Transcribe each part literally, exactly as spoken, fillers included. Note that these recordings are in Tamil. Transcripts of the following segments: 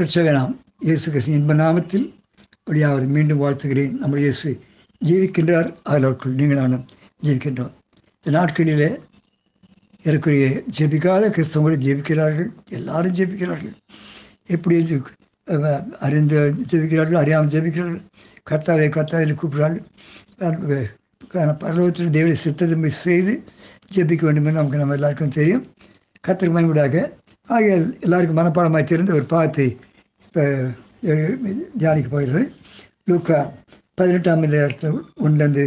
ரட்சகனாம் இயேசு கிறிஸ்துவின் இன்ப நாமத்தில் வழியாக மீண்டும் வாழ்த்துகிறேன். நம்முடைய இயேசு ஜீவிக்கின்றார், அதற்குள் நீங்களானும் ஜீவிக்கின்றோம். இந்த நாட்களிலே ஏறக்குரிய ஜெபிக்காத கிறிஸ்தவங்களும் ஜெபிக்கிறார்கள், எல்லாரும் ஜெபிக்கிறார்கள். எப்படி அறிந்து ஜெபிக்கிறார்கள், அறியாமல் ஜெபிக்கிறார்கள். கர்த்தாவை கர்த்தாவில் கூப்பிடுறார்கள். பரலோகத்தில் தேவனுடைய சித்தத்தை செய்து ஜெபிக்க வேண்டும் என்று நமக்கு நம்ம எல்லாருக்கும் தெரியும். கர்த்தர் மகிமையாக ஆகிய எல்லாருக்கும் மனப்பாடமாய் தெரிந்த ஒரு பாகத்தை இப்போ தியானிக்க போகிறது. லூக்கா பதினெட்டாம் அதிகாரத்தில் ஒன்றுலேருந்து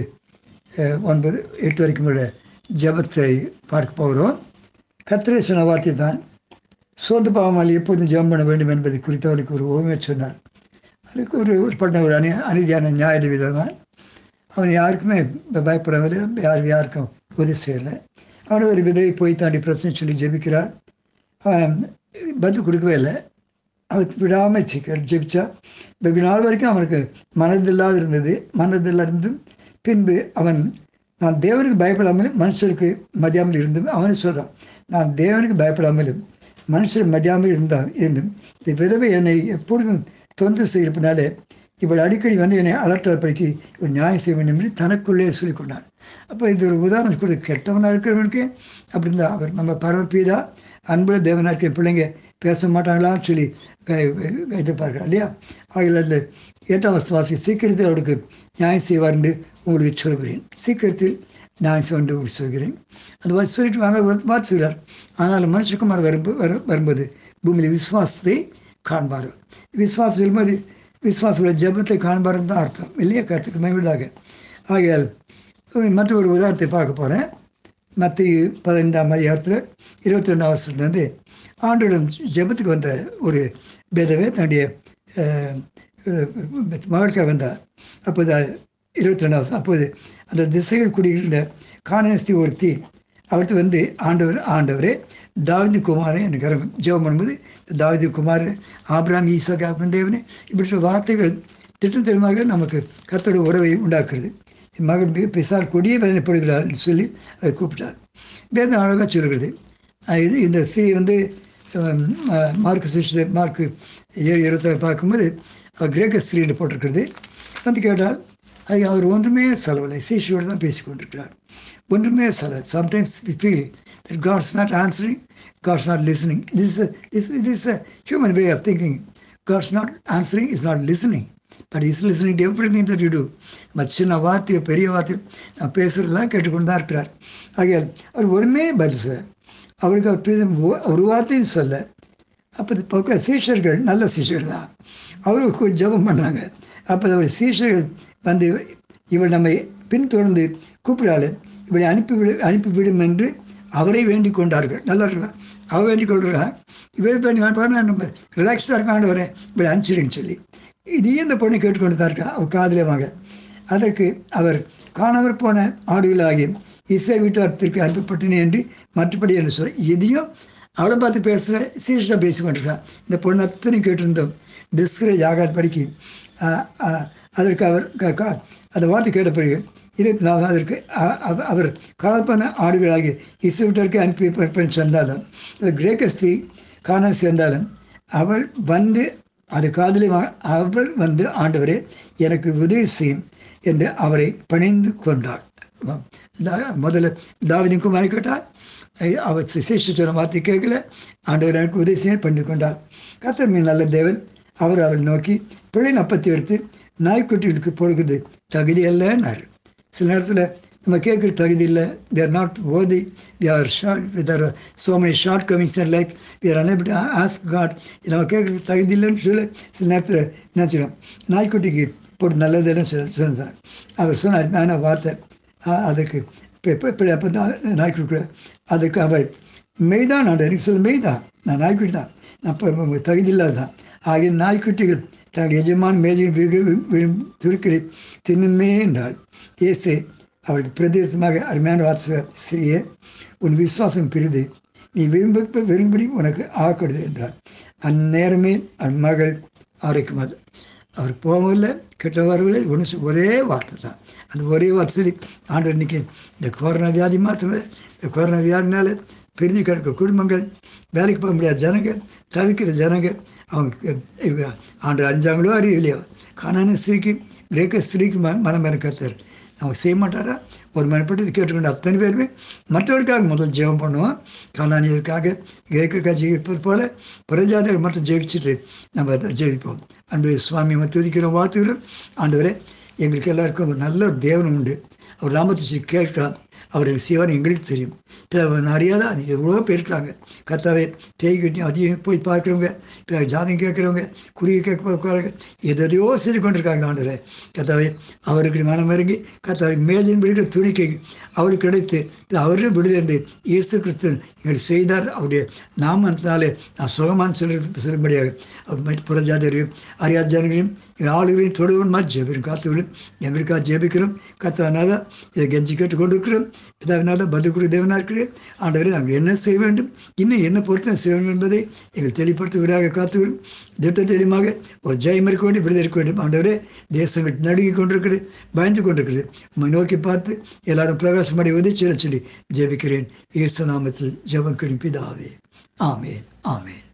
ஒன்பது எட்டு வரைக்கும் உள்ள ஜபத்தை பார்க்க போகிறோம். கர்த்தரே சொன்ன வார்த்தை தான் சோர்ந்து பாவமால் எப்போதும் ஜெபம் பண்ண வேண்டும் என்பது குறித்து அவருக்கு ஒரு ஓமையை சொன்னார். அதுக்கு ஒரு ஒரு பண்ண ஒரு அணி அநீதியான நியாயாதிபதி தான். அவன் யாருக்குமே பயப்படவில்லை, யார் யாருக்கும் உதவி செய்யலை. அவனை ஒரு விதவை போய் தாண்டி பிரச்சனை சொல்லி ஜெபிக்கிறான். அவன் பதில் கொடுக்கவே இல்லை. அவன் விடாமல் ஜெபிச்சா வெகு நாள் வரைக்கும் அவனுக்கு மனதில்லாது இருந்தது. மனதில் இருந்தும் பின்பு அவன் நான் தேவனுக்கு பயப்படாமலும் மனுஷருக்கு மதியாமல் இருந்தும் அவனு சொல்கிறான், நான் தேவனுக்கு பயப்படாமலும் மனுஷர் மதியாமல் இருந்தான் இருந்தும் இந்த விதவை என்னை எப்பொழுதும் தொந்தரவு செய்யறப்பினாலே இவள் அடிக்கடி வந்து என்னை அலட்டப்படிக்கு இவள் நியாயம் செய்ய வேண்டும் என்று தனக்குள்ளே சொல்லிக்கொண்டான். அப்போ இது ஒரு உதாரணம் கொடுத்து கெட்டவனாக இருக்கிறவனுக்கு அப்படி இருந்தால் அவர் நம்ம பரமபீதா அன்புள்ள தேவனாக இருக்கிற பிள்ளைங்க பேச மாட்டாங்களான்னு சொல்லி எதிர்பார்க்கிறான் இல்லையா? ஆகிய அந்த எட்டாம் வாசி சீக்கிரத்தில் அவருக்கு நியாயம் செய்வார் என்று உங்களுக்கு சொல்கிறேன், சீக்கிரத்தில் நியாயம் செய்வார் என்று உங்களுக்கு சொல்கிறேன். அந்த மாதிரி சொல்லிட்டு வாங்க பார்த்து சொல்கிறார். ஆனால் மனுஷகுமார் வரும்போ வர வரும்போது பூமியில் விசுவாசத்தை காண்பார். விசுவாசம் வரும்போது விசுவாசோட ஜபத்தை காண்பார்னு தான் அர்த்தம் இல்லையா? கருத்துக்கு மேம்பதாக. ஆகையால் மற்றொரு உதாரணத்தை பார்க்க போகிறேன். மத்திய பதினைந்தாம் அதிகாரத்தில் இருபத்தி ரெண்டாம் வருஷத்துலேருந்து ஆண்டோடும் ஜெபத்துக்கு வந்த ஒரு விதவை தன்னுடைய மகளுக்காக வந்தார். அப்போது இருபத்தி ரெண்டாம் வருஷம் அப்போது அந்த திசைகள் குடியிருந்த காணேசி ஒருத்தி அவர்த்து வந்து ஆண்டவர் ஆண்டவரே தாவீது குமாரே எனக்கு ஜெபம் பண்ணும்போது தாவீது குமார் ஆபிரகாம் ஈசாக்கு ஆபிரகாம் தேவனே இப்படி வார்த்தைகள் திட்டத்திட்டமாக நமக்கு கர்த்தரோட உறவை உண்டாக்குறது. மகன் பிசால் கொடியே வேதனைப்படுகிறாள்னு சொல்லி அதை கூப்பிட்டார். வேதனை அழகாக சொல்கிறது. இது இந்த ஸ்திரீ வந்து மார்க்கு சிஸ்ட மார்க்கு ஏழு இருபத்தி பார்க்கும்போது அவர் கிரேக்க ஸ்திரீன்னு போட்டிருக்கிறது. வந்து கேட்டால் அது அவர் ஒன்றுமே செலவில்லை, சீஷியோடு தான் பேசி கொண்டிருக்கிறார். ஒன்றுமே செலவு. Sometimes we feel that God's not answering, God's not listening. This this this a human way of thinking. God's not answering, is not listening, but is listening to everything that you do. சின்ன வார்த்தையோ பெரிய வார்த்தையோ நான் பேசுகிறதெல்லாம் கேட்டுக்கொண்டு தான் இருக்கிறார். ஆகையால் அவர் ஒன்றுமே பதில் சார் அவருக்கு அவர் பிரீதம் ஒரு வார்த்தையும் சொல்ல. அப்போ இப்போ சீஷர்கள் நல்ல சீஷர்கள் தான் அவருக்கு ஜபம் பண்ணுறாங்க. அப்போ அவர் சீஷர்கள் வந்து இவள் நம்மை பின்தொடர்ந்து கூப்பிடாள், இவளை அனுப்பிவிடு அனுப்பிவிடும் என்று அவரை வேண்டிக் கொண்டார்கள். நல்லா இருக்கலாம், அவள் வேண்டிக் கொள்கிறா, இவரை வேண்டி காண்பாங்க, நம்ம ரிலாக்ஸ்டாக இருக்கான்னு வரேன், இவளை அனுப்பிச்சிடுன்னு சொல்லி இதே இந்த பொண்ணை கேட்டுக்கொண்டு தான் இருக்கா. அவள் காதிலே வாங்க. அதற்கு அவர் காணவர் போன ஆடுகளாகி இசை வீட்டாரத்திற்கு அனுப்பப்பட்டனே என்று மற்றபடி என்று சொல்ல எதையும் அவளை பார்த்து பேசுகிற சீரியஸாக பேசிக்கொண்டிருக்கான். இந்த பொண்ணு அத்தனை கேட்டிருந்தோம் டிஸ்கரேஜ் ஆகாத படிக்கு அதற்கு அவர் அந்த வார்த்தை கேட்ட பிறகு இருபத்தி நாலு அதற்கு அவர் காலப்பான ஆடுகளாகி இசை வீட்டாருக்கு அனுப்பி சொன்னாலும் கிரேக்க ஸ்திரீ காண சேர்ந்தாலும் அவள் வந்து அது காதலி அவள் வந்து ஆண்டவரே எனக்கு உதவி செய்யும் என்று அவரை பணிந்து கொண்டாள். முதல்ல தாவீதின் குமாரை கேட்டால் அவர் சிசேஷ சொன்ன வார்த்தை கேட்கல, ஆண்டவர் எனக்கு உதவி செய்ய பண்ணி கொண்டார். கர்த்தர் மீன் நல்ல தேவன். அவர் அவள் நோக்கி பிள்ளையின் அப்பத்தை எடுத்து நாய்க்குட்டிகளுக்கு போடுகிறது தகுதி அல்லன்னார். சில நேரத்தில் நம்ம கேட்குற தகுதி இல்லை. We are not worthy, we are short with are so many shortcomings in life, we are unable to ask God. நம்ம கேட்குறதுக்கு தகுதி இல்லைன்னு சொல்லி சில நேரத்தில் நினச்சிடும். நாய்க்குட்டிக்கு போட்டு நல்லதுன்னு சொல்லி சொன்னார். அவர் சொன்னார் நான வார்த்தை அதற்கு அப்போ தான் நாய்க்குட்டி அதுக்கு அவள் மெய்தான். நான் எனக்கு சொல்ல மெய்தான், நான் நாய்க்குட்டி தான், நான் இப்போ தகுதி இல்லாத தான். ஆகிய நாய்க்குட்டிகள் தங்கள் எஜமான மேஜையின் விழும் துருக்களை தின்னுமே என்றாள். ஏசு அவளுக்கு பிரதேசமாக அருமையான வார்த்தை ஸ்ரீயே உன் விசுவாசம் பெரிது, நீ விரும்ப விரும்பி உனக்கு ஆகக்கூடாது என்றார். அந்நேரமே அவன் மகள் ஆரோக்கியமாக அவர் போகவும் இல்லை, கெட்ட வரவில்லை, ஒன்று ஒரே வார்த்தை தான். அந்த ஒரே வார்த்தை சொல்லி ஆண்டவர் இன்னைக்கு இந்த கொரோனா வியாதி மாற்றவே இந்த கொரோனா வியாதினால பிரிஞ்சு கிடக்கிற குடும்பங்கள், வேலைக்கு போக முடியாத ஜனங்கள், தவிக்கிற ஜனங்கள், அவங்க ஆண்டு அறிஞ்சாங்களோ அறிவில்லையோ, காணான ஸ்திரீக்கு கிரேக்க ஸ்திரீக்கு ம மனம் எனக்கார். அவங்க செய்ய மாட்டாரா? ஒரு மனப்பட்டது கேட்டுக்கொண்டு அத்தனை பேருமே மற்றவருக்காக முதல் ஜெபம் பண்ணுவோம். காணானியருக்காக கிரேக்கருக்காக ஜெயிப்பது போல் புறஜாதியர் மட்டும் ஜெயிச்சுட்டு நம்ம அதை ஜெயிப்போம். அன்று சுவாமியை துதிக்கிறோம், வாழ்த்துக்கிறோம். ஆண்டவரே, எங்களுக்கு எல்லாருக்கும் ஒரு நல்ல ஒரு தேவன் உண்டு. அவர் நாமத்தை கேட்கலாம், அவர்கள் செய்வார் எங்களுக்கு தெரியும். நான் அறியாதா எவ்வளோ பேருக்காங்க. கர்த்தாவே, பேய் கட்டி அதிகம் போய் பார்க்குறவங்க, ஜாதகம் கேட்குறவங்க, குறியை கேட்க உட்காருங்க, எதையோ செய்து கொண்டிருக்காங்க. ஆண்டவரே கர்த்தாவே, அவருக்கு மனம் இறங்கி கர்த்தாவை மேலின் விடுகிற துணிக்கை அவருக்கு கிடைத்து அவருடைய விடுதலை இயேசு கிறிஸ்து எங்களுக்கு செய்தார். அவருடைய நாமத்தினாலே நான் சுகமானு சொல்கிறது சொல்லும்படியாக அவர் புறஜாதியரையும் அறியாத ஜனங்களையும் ஆளுகளையும் தொடுவன் மாதிரி ஜெபிக்கிறோம். காத்துகளும் எங்களுக்காக ஜெபிக்கிறோம். கர்த்தாவினால இதை கெஞ்சி கேட்டு கொண்டு இருக்கிறோம். பிதாவினால பதிலுக்குரிய தேவனாக இருக்கிறேன். ஆண்டவரை, நாங்கள் என்ன செய்ய வேண்டும், இன்னும் என்ன பொறுத்த செய்ய வேண்டும் என்பதை எங்கள் தெளிப்படுத்துவதாக காத்துகிறோம். திட்ட தெளிவாக ஒரு ஜெயம் இருக்க வேண்டும், விடுதலை இருக்க வேண்டும். ஆண்டவரே, தேசங்கள் நடுங்கி கொண்டிருக்கிறது, பயந்து கொண்டிருக்கிறது. உண்மை நோக்கி பார்த்து எல்லாரும் பிரகாசம் அடைய உதவி செய்ய சொல்லி ஜெபிக்கிறேன். இயேசு நாமத்தில் ஜெபம் கிளம்பிதாவே. ஆமேன், ஆமேன்.